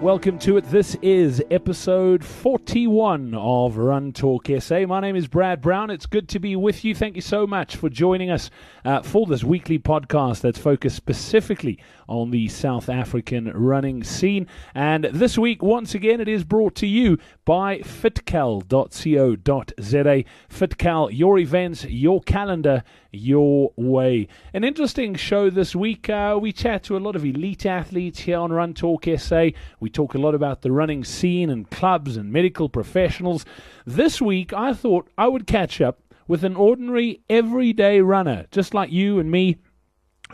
Welcome to it. This is episode 41 of Run Talk SA. My name is Brad Brown. It's good to be with you. Thank you so much for joining us for this weekly podcast that's focused specifically on the South African running scene. And this week, once again, it is brought to you by fitcal.co.za. Fitcal, your events, your calendar, your way. An interesting show this week. We chat to a lot of elite athletes here on Run Talk SA. We talk a lot about the running scene and clubs and medical professionals. This week, I thought I would catch up with an ordinary, everyday runner, just like you and me,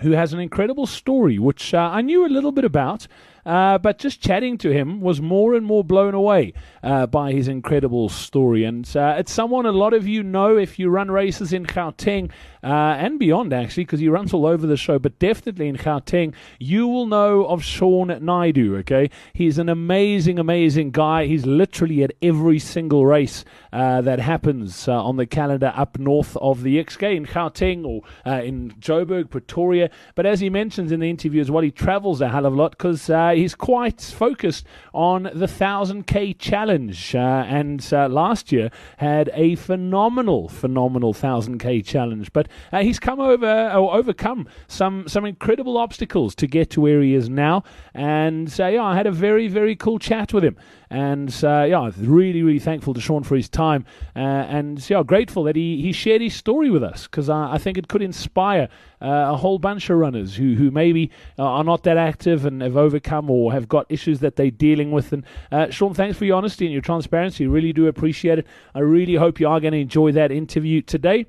who has an incredible story, which I knew a little bit about, but just chatting to him was more and more blown away by his incredible story. And it's someone a lot of you know if you run races in Gauteng and beyond, actually, because he runs all over the show, but definitely in Gauteng, you will know of Shaun Naidoo, okay? He's an amazing, amazing guy. He's literally at every single race that happens on the calendar up north of the XK in Gauteng or in Joburg, Pretoria. But as he mentions in the interview as well, he travels a hell of a lot because he's quite focused on the 1,000K challenge. And last year had a phenomenal, phenomenal 1,000K challenge. But he's come over or overcome some incredible obstacles to get to where he is now. And yeah, I had a very, very cool chat with him. And yeah, I'm really, really thankful to Shaun for his time. And yeah, grateful that he shared his story with us because I think it could inspire a whole bunch of runners who maybe are not that active and have overcome or have got issues that they're dealing with. And Shaun, thanks for your honesty and your transparency. Really do appreciate it. I really hope you are going to enjoy that interview today.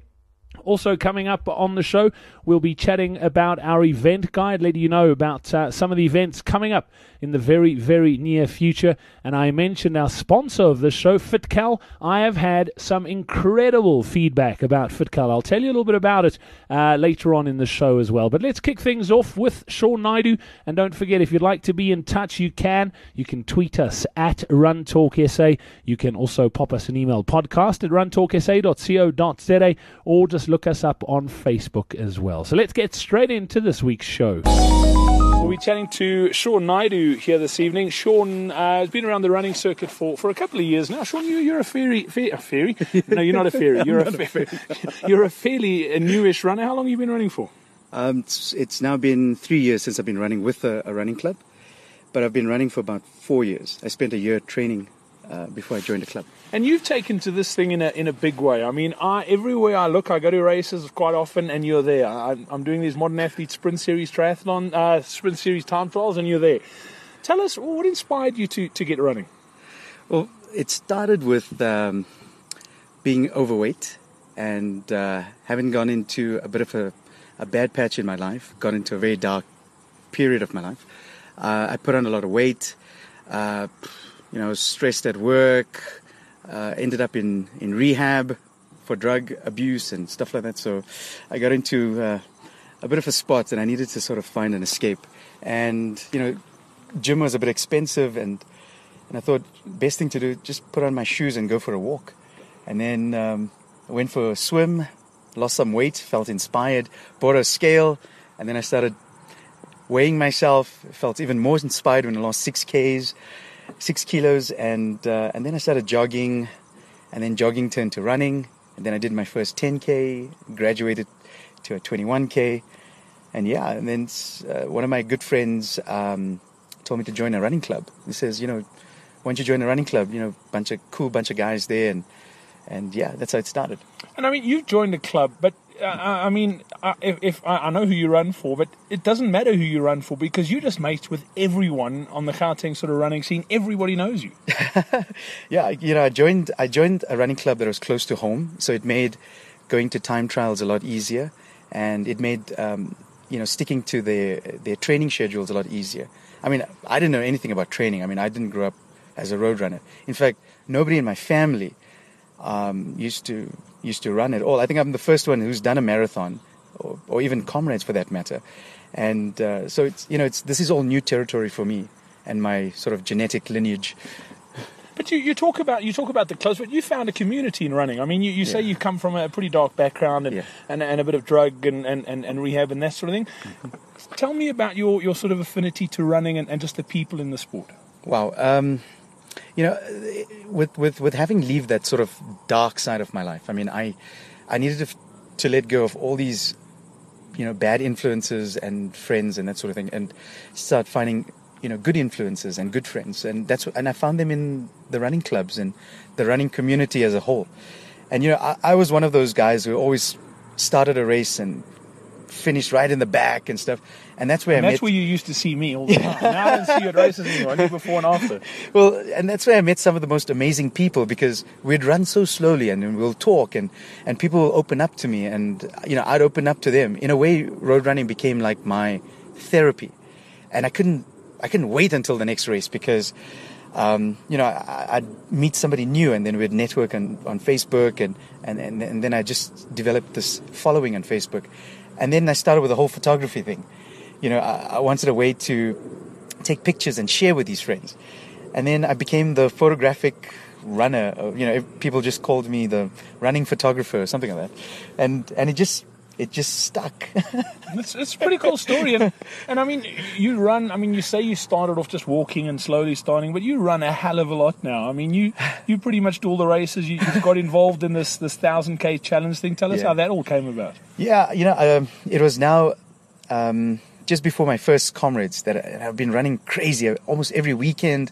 Also coming up on the show, we'll be chatting about our event guide, letting you know about some of the events coming up in the very, very near future. And I mentioned our sponsor of the show, Fitcal. I have had some incredible feedback about Fitcal. I'll tell you a little bit about it later on in the show as well. But let's kick things off with Shaun Naidoo. And don't forget, if you'd like to be in touch, you can. You can tweet us at RunTalkSA. You can also pop us an email, podcast at runtalksa.co.za, or just look us up on Facebook as well. So let's get straight into this week's show. We'll be chatting to Shaun Naidoo here this evening. Shaun has been around the running circuit for a couple of years now. Shaun, you're a fairy? No, you're not a fairy. You're you're a fairly newish runner. How long have you been running for? It's now been 3 years since I've been running with a running club, but I've been running for about 4 years. I spent a year training before I joined the club. And you've taken to this thing in a big way. I mean, everywhere I look, I go to races quite often, and you're there. I'm doing these Modern Athlete Sprint Series triathlon, Sprint Series time trials, and you're there. Tell us, what inspired you to get running? Well, it started with being overweight and having gone into a bit of a bad patch in my life, gone into a very dark period of my life. I put on a lot of weight. You know, stressed at work, ended up in rehab for drug abuse and stuff like that. So I got into a bit of a spot and I needed to sort of find an escape. And, you know, gym was a bit expensive and I thought best thing to do, just put on my shoes and go for a walk. And then I went for a swim, lost some weight, felt inspired, bought a scale, and then I started weighing myself, felt even more inspired when I lost 6 kilos, and then I started jogging, and then jogging turned to running, and then I did my first 10K, graduated to a 21K, and yeah, and then one of my good friends told me to join a running club. He says, you know, once you join a running club, you know, bunch of guys there, and yeah, that's how it started. And I mean, you've joined a club, but I mean, if I know who you run for, but it doesn't matter who you run for because you just mate with everyone on the Gauteng sort of running scene. Everybody knows you. Yeah, you know, I joined a running club that was close to home, so it made going to time trials a lot easier, and it made you know, sticking to their training schedules a lot easier. I mean, I didn't know anything about training. I mean, I didn't grow up as a road runner. In fact, nobody in my family used to run at all. I think I'm the first one who's done a marathon, or even Comrades for that matter. And so it's, you know, this is all new territory for me and my sort of genetic lineage. But you talk about the clubs, but you found a community in running. I mean, you say you come from a pretty dark background and a bit of drug and rehab and that sort of thing. Tell me about your sort of affinity to running and just the people in the sport. Wow. You know, with having leave that sort of dark side of my life, I mean, I needed to let go of all these, you know, bad influences and friends and that sort of thing, and start finding, you know, good influences and good friends. And that's what, and I found them in the running clubs and the running community as a whole. And, you know, I was one of those guys who always started a race and finished right in the back and stuff. And that's where that's where you used to see me all the time. Now I don't see you at races anymore. I knew before and after. Well, and that's where I met some of the most amazing people, because we'd run so slowly and we'll talk and people will open up to me, and, you know, I'd open up to them. In a way, road running became like my therapy. And I couldn't wait until the next race, because, you know, I'd meet somebody new, and then we'd network on Facebook, and then I just developed this following on Facebook. And then I started with the whole photography thing. You know, I wanted a way to take pictures and share with these friends. And then I became the photographic runner. You know, people just called me the running photographer or something like that. And it just stuck. It's a pretty cool story. And I mean, you run, I mean, you say you started off just walking and slowly starting, but you run a hell of a lot now. I mean, you pretty much do all the races. You got involved in this 1,000K challenge thing. Tell us how that all came about. Yeah, you know, it was now just before my first Comrades that I've been running crazy almost every weekend.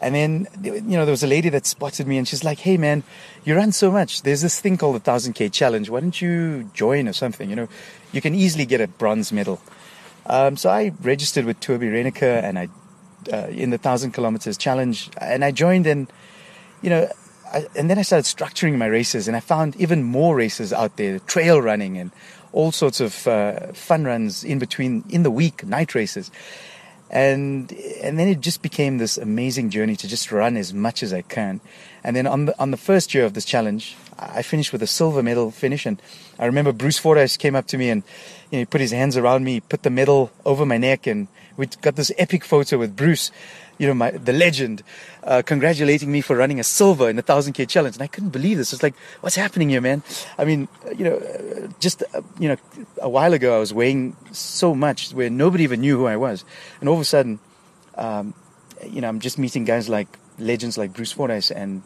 And then, you know, there was a lady that spotted me, and she's like, "Hey, man, you run so much. There's this thing called the 1,000K challenge. Why don't you join or something? You know, you can easily get a bronze medal." So I registered with Toby Renica, and I in the 1,000 kilometers challenge, and I joined, and, you know, and then I started structuring my races, and I found even more races out there, trail running and all sorts of fun runs in between, in the week, night races. And then it just became this amazing journey to just run as much as I can. And then on the first year of this challenge, I finished with a silver medal finish. And I remember Bruce Fordyce came up to me, and, you know, he put his hands around me, put the medal over my neck, and we got this epic photo with Bruce, you know, the legend, congratulating me for running a silver in the 1,000K challenge. And I couldn't believe this. It's like, what's happening here, man? I mean, you know, just, you know, a while ago I was weighing so much where nobody even knew who I was. And all of a sudden, you know, I'm just meeting guys like legends like Bruce Fordyce, and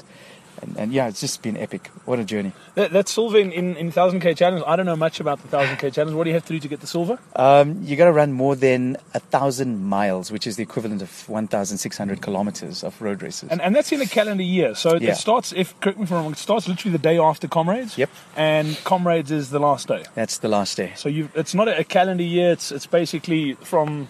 yeah, it's just been epic. What a journey. That silver in 1,000K challenge, I don't know much about the 1,000K challenge. What do you have to do to get the silver? You got to run more than 1,000 miles, which is the equivalent of 1,600 kilometers of road races. And that's in a calendar year. So it starts, if correct me if I'm wrong, it starts literally the day after Comrades. Yep. And Comrades is the last day. That's the last day. So it's not a calendar year. It's basically from...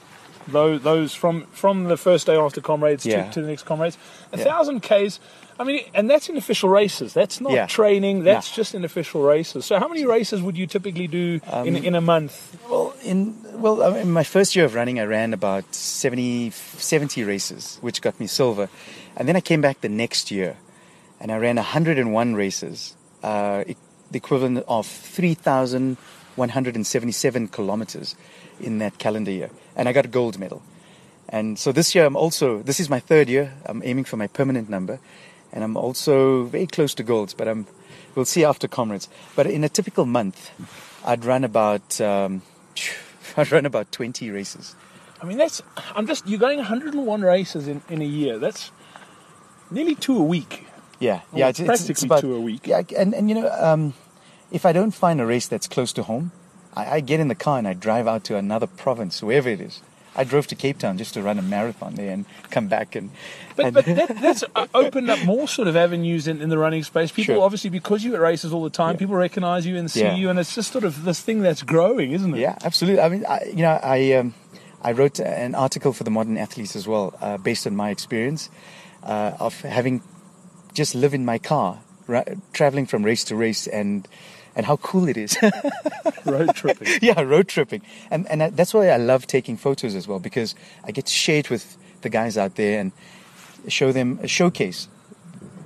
those from the first day after Comrades to the next Comrades. 1,000 Ks, I mean, and that's in official races. That's not training. That's just in official races. So how many races would you typically do in a month? Well, in my first year of running, I ran about 70 races, which got me silver. And then I came back the next year, and I ran 101 races, the equivalent of 3,177 kilometers in that calendar year. And I got a gold medal. And so this year this is my third year. I'm aiming for my permanent number. And I'm also very close to golds, but we'll see after Comrades. But in a typical month, I'd run about 20 races. I mean, you're going 101 races in a year. That's nearly two a week. Yeah. Well, yeah, it's about 2 a week. Yeah, and you know, if I don't find a race that's close to home, I get in the car and I drive out to another province, wherever it is. I drove to Cape Town just to run a marathon there and come back. But that's opened up more sort of avenues in the running space. People, obviously, because you're at races all the time, people recognize you and see you, and it's just sort of this thing that's growing, isn't it? Yeah, absolutely. I mean, I wrote an article for the Modern Athlete as well, based on my experience of having just lived in my car, traveling from race to race, and how cool it is. Road tripping. Yeah, road tripping. And that's why I love taking photos as well, because I get to share it with the guys out there and showcase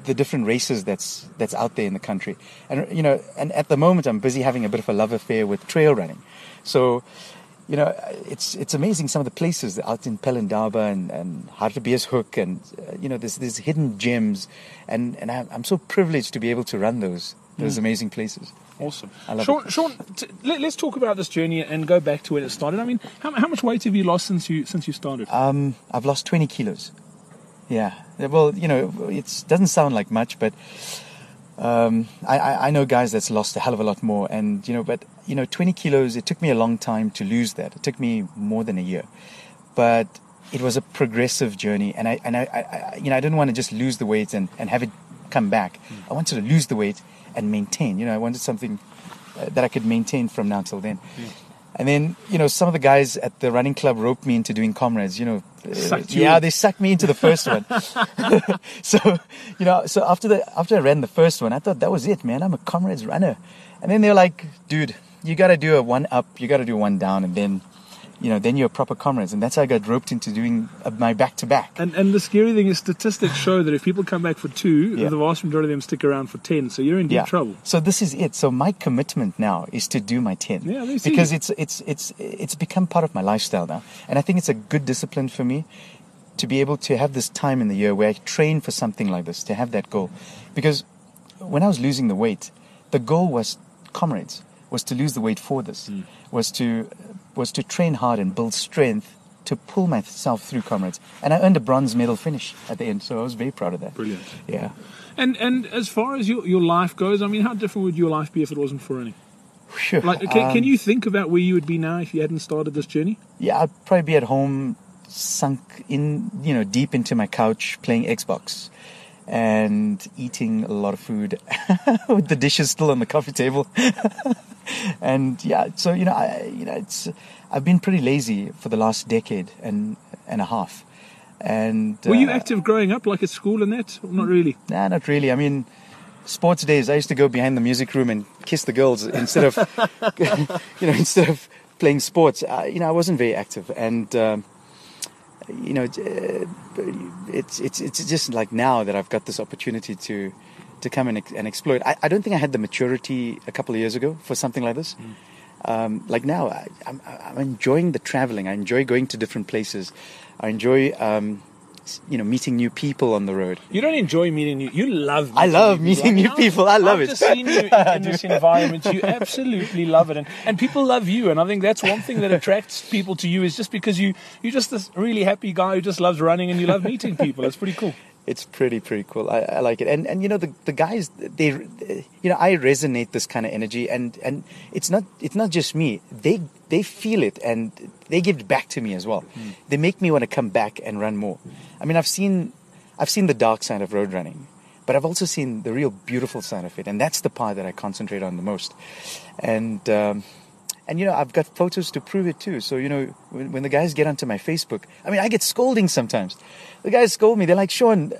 the different races that's out there in the country. And, you know, and at the moment I'm busy having a bit of a love affair with trail running. So, you know, it's amazing some of the places out in Pelindaba and Hartebeesthoek, and, you know, there's hidden gems. And I'm so privileged to be able to run those amazing places. Awesome. Shaun, let's talk about this journey and go back to where it started. I mean, how much weight have you lost since you started? I've lost 20 kilos. Yeah. Well, you know, it doesn't sound like much, but I know guys that's lost a hell of a lot more. And, you know, but, you know, 20 kilos, it took me a long time to lose that. It took me more than a year. But it was a progressive journey. And I you know, I didn't want to just lose the weight and have it come back. I wanted to lose the weight and maintain. You know, I wanted something that I could maintain from now till then. Yeah. And then, you know, some of the guys at the running club roped me into doing Comrades, you know. They sucked me into the first one. So, you know, so after I ran the first one, I thought that was it, man. I'm a Comrades runner. And then they're like, dude, you got to do a one up, you got to do one down, and then, you know, then you're a proper Comrades. And that's how I got roped into doing my back-to-back. And the scary thing is statistics show that if people come back for 2, the vast majority of them stick around for 10. So you're in deep trouble. So this is it. So my commitment now is to do my 10. Yeah, they see. Because it's become part of my lifestyle now. And I think it's a good discipline for me to be able to have this time in the year where I train for something like this, to have that goal. Because when I was losing the weight, the goal was Comrades, was to lose the weight for this, was to train hard and build strength to pull myself through Comrades. And I earned a bronze medal finish at the end, so I was very proud of that. Brilliant. Yeah. And as far as your life goes, I mean, how different would your life be if it wasn't for running? Sure. Like, can you think about where you would be now if you hadn't started this journey? Yeah, I'd probably be at home, sunk in, you know, deep into my couch, playing Xbox and eating a lot of food with the dishes still on the coffee table. And yeah, so, you know, I've been pretty lazy for the last decade and a half. And were you active growing up, like at school and that? Or not really? Nah, not really. I mean, sports days, I used to go behind the music room and kiss the girls instead of, you know, instead of playing sports. You know, I wasn't very active. And you know, it's just like now that I've got this opportunity to come and explore it. I don't think I had the maturity a couple of years ago for something like this. Like now, I'm enjoying the traveling. I enjoy going to different places. I enjoy, you know, meeting new people on the road. You don't enjoy meeting new... You love meeting new people. I love meeting new people. I love it. I've just seen you in this environment. You absolutely love it. And people love you. And I think that's one thing that attracts people to you, is just because you're just this really happy guy who just loves running and you love meeting people. It's pretty cool. It's pretty cool. I like it. And you know, the guys, they you know, I resonate this kind of energy, and it's not just me. They feel it and they give it back to me as well. They make me want to come back and run more. I mean, I've seen the dark side of road running, but I've also seen the real beautiful side of it, and that's the part that I concentrate on the most. And, you know, I've got photos to prove it too. So, you know, when the guys get onto my Facebook, I mean, I get scolding sometimes. The guys scold me. They're like, Shaun,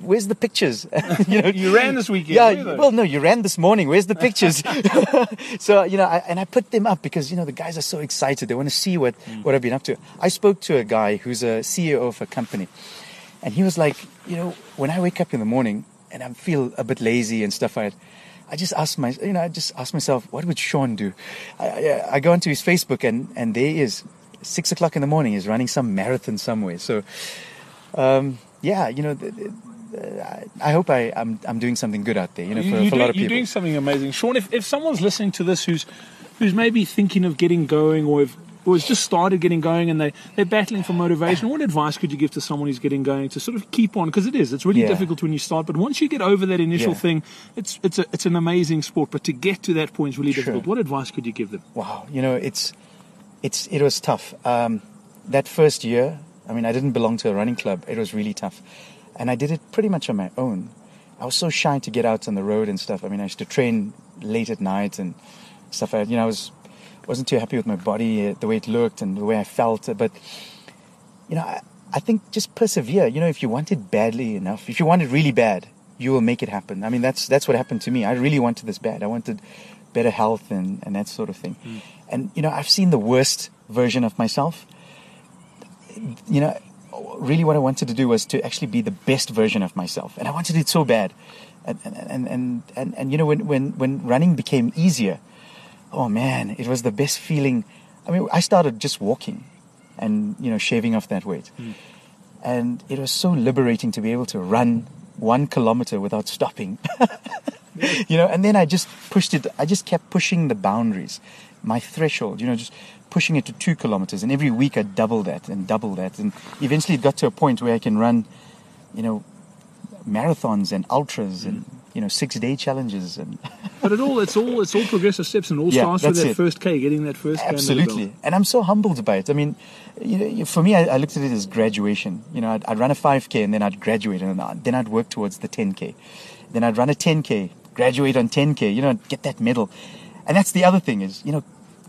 where's the pictures? You know, you ran this weekend. Yeah, well, no, you ran this morning. Where's the pictures? So, you know, I put them up because, you know, the guys are so excited. They want to see what I've been up to. I spoke to a guy who's a CEO of a company, and he was like, you know, when I wake up in the morning and I feel a bit lazy and stuff like that, I just ask myself, what would Shaun do? I go onto his Facebook, and there he is, 6 o'clock in the morning, he's running some marathon somewhere. So, yeah, you know, I hope I'm doing something good out there, you know, for a lot of people. You're doing something amazing, Shaun. If someone's listening to this who's maybe thinking of getting going, or has just started getting going, and they're battling for motivation, what advice could you give to someone who's getting going to sort of keep on? Because it's really difficult when you start, but once you get over that initial thing, it's an amazing sport, but to get to that point is really difficult. What advice could you give them? Wow, you know, it was tough. That first year, I mean, I didn't belong to a running club. It was really tough. And I did it pretty much on my own. I was so shy to get out on the road and stuff. I mean, I used to train late at night and stuff. You know, I wasn't too happy with my body, the way it looked and the way I felt. But, you know, I think just persevere. You know, if you want it badly enough, if you want it really bad, you will make it happen. I mean, that's what happened to me. I really wanted this bad. I wanted better health and that sort of thing. And, you know, I've seen the worst version of myself. You know, really what I wanted to do was to actually be the best version of myself. And I wanted it so bad. And you know, when running became easier, oh man, it was the best feeling. I mean, I started just walking and, you know, shaving off that weight. And it was so liberating to be able to run 1 kilometer without stopping, you know, and then I just pushed it. I just kept pushing the boundaries, my threshold, you know, just pushing it to 2 kilometers. And every week I double that and double that. And eventually it got to a point where I can run you know, marathons and ultras and, you know, 6-day challenges. And but it's all progressive steps, and all starts with that first K, getting that first K. Absolutely. And I'm so humbled by it. I mean, you know, for me, I looked at it as graduation. You know, I'd run a 5K and then I'd graduate, and then I'd work towards the 10K. Then I'd run a 10K, graduate on 10K, you know, get that medal. And that's the other thing is, you know,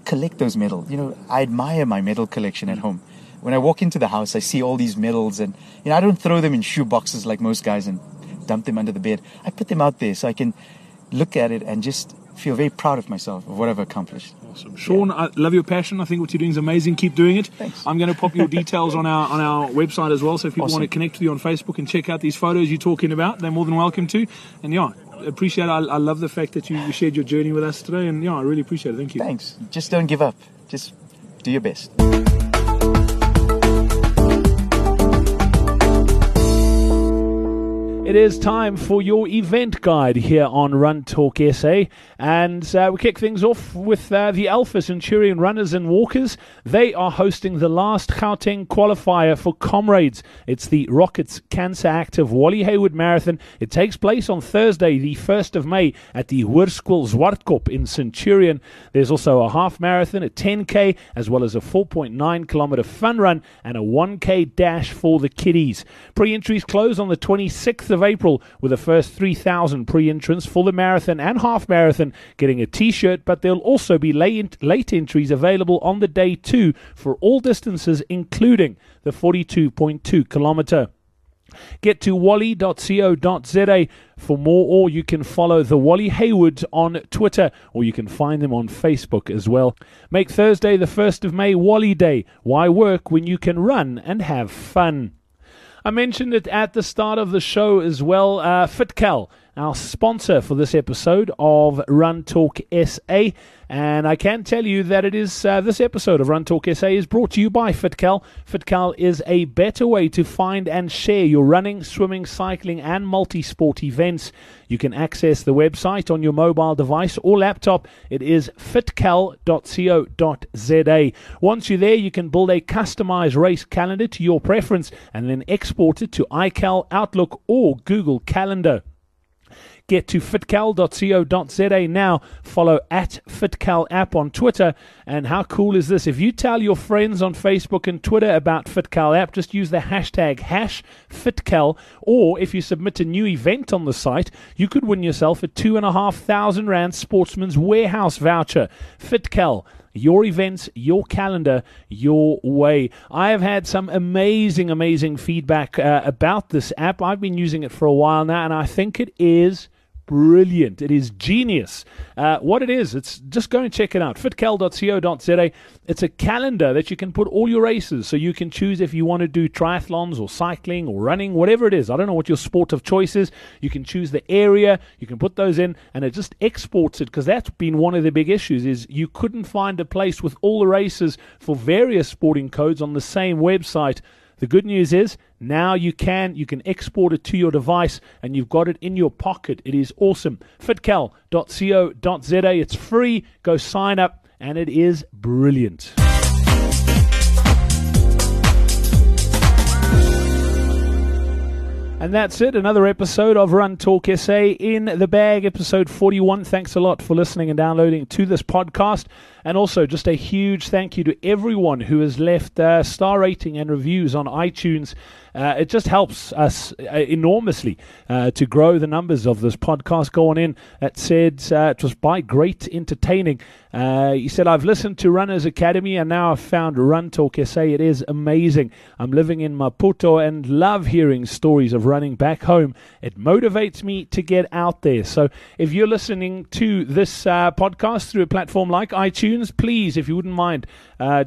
collect those medals. You know, I admire my medal collection at home. When I walk into the house, I see all these medals, and, you know, I don't throw them in shoe boxes like most guys and dump them under the bed. I put them out there so I can look at it and just feel very proud of myself, of what I've accomplished. Awesome. Shaun, I love your passion. I think what you're doing is amazing. Keep doing it. Thanks. I'm going to pop your details on our website as well, so if people want to connect with you on Facebook and check out these photos you're talking about, they're more than welcome to. And yeah, appreciate it. I love the fact that you shared your journey with us today, and yeah, I really appreciate it. Thank you. Thanks. Just don't give up. Just do your best. It is time for your event guide here on Run Talk SA, and we kick things off with the Alpha Centurion Runners and Walkers. They are hosting the last Gauteng qualifier for Comrades. It's the Rockets Cancer Active Wally Haywood Marathon. It takes place on Thursday, the 1st of May, at the Hoërskool Swartkop in Centurion. There's also a half marathon, a 10K, as well as a 4.9 kilometer fun run and a 1K dash for the kiddies. Pre-entries close on the 26th of April, with the first 3,000 pre-entrants for the marathon and half marathon getting a t-shirt, but there'll also be late entries available on the day too for all distances, including the 42.2 kilometer. Get to wally.co.za for more, or you can follow the Wally Haywoods on Twitter, or you can find them on Facebook as well. Make Thursday the 1st of May Wally Day. Why work when you can run and have fun? I mentioned it at the start of the show as well. Fitcal, our sponsor for this episode of Run Talk SA, and I can tell you that it is this episode of Run Talk SA is brought to you by Fitcal. Fitcal is a better way to find and share your running, swimming, cycling, and multi-sport events. You can access the website on your mobile device or laptop. It is fitcal.co.za. Once you're there, you can build a customized race calendar to your preference and then export it to iCal, Outlook, or Google Calendar. Get to fitcal.co.za now. Follow at Fitcal app on Twitter. And how cool is this? If you tell your friends on Facebook and Twitter about Fitcal app, just use the hashtag #Fitcal. Or if you submit a new event on the site, you could win yourself a 2,500 Rand Sportsman's Warehouse voucher. Fitcal. Your events, your calendar, your way. I have had some amazing, amazing feedback about this app. I've been using it for a while now, and I think it is brilliant. It is genius. What it is, it's just go and check it out. Fitcal.co.za. It's a calendar that you can put all your races, so you can choose if you want to do triathlons or cycling or running, whatever it is. I don't know what your sport of choice is. You can choose the area. You can put those in, and it just exports it, because that's been one of the big issues, is you couldn't find a place with all the races for various sporting codes on the same website. The good news is now you can export it to your device, and you've got it in your pocket. It is awesome. Fitcal.co.za. It's free. Go sign up, and it is brilliant. And that's it. Another episode of Run Talk SA in the bag, episode 41. Thanks a lot for listening and downloading to this podcast. And also just a huge thank you to everyone who has left star rating and reviews on iTunes. It just helps us enormously to grow the numbers of this podcast. Go on in. It said, it was by great entertaining. He said, I've listened to Runners Academy, and now I've found Run Talk SA. It is amazing. I'm living in Maputo and love hearing stories of running back home. It motivates me to get out there. So if you're listening to this podcast through a platform like iTunes, please, if you wouldn't mind,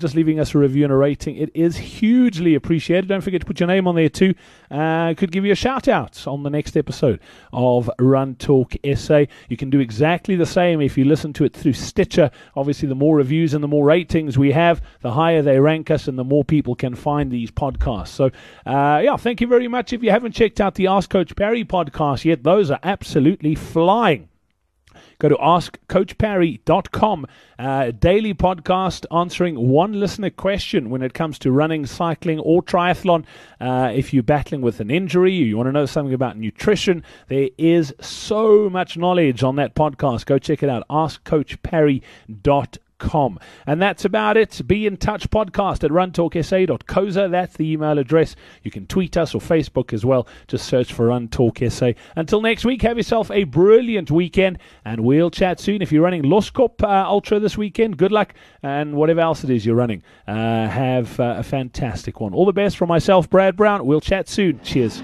just leaving us a review and a rating. It is hugely appreciated. Don't forget to put your name on there too. Could give you a shout out on the next episode of Run Talk SA. You can do exactly the same if you listen to it through Stitcher. Obviously, the more reviews and the more ratings we have, the higher they rank us, and the more people can find these podcasts. So yeah, thank you very much. If you haven't checked out the Ask Coach Parry podcast yet, those are absolutely flying. Go to askcoachparry.com. Daily podcast answering one listener question when it comes to running, cycling, or triathlon. If you're battling with an injury, or you want to know something about nutrition, there is so much knowledge on that podcast. Go check it out, askcoachparry.com. And that's about it. Be in touch, podcast at runtalksa.co.za. That's the email address. You can tweet us or Facebook as well. Just search for Run Talk SA. Until next week, have yourself a brilliant weekend, and we'll chat soon. If you're running Loskop Ultra this weekend, good luck, and whatever else it is you're running, have a fantastic one. All the best from myself, Brad Brown. We'll chat soon. Cheers.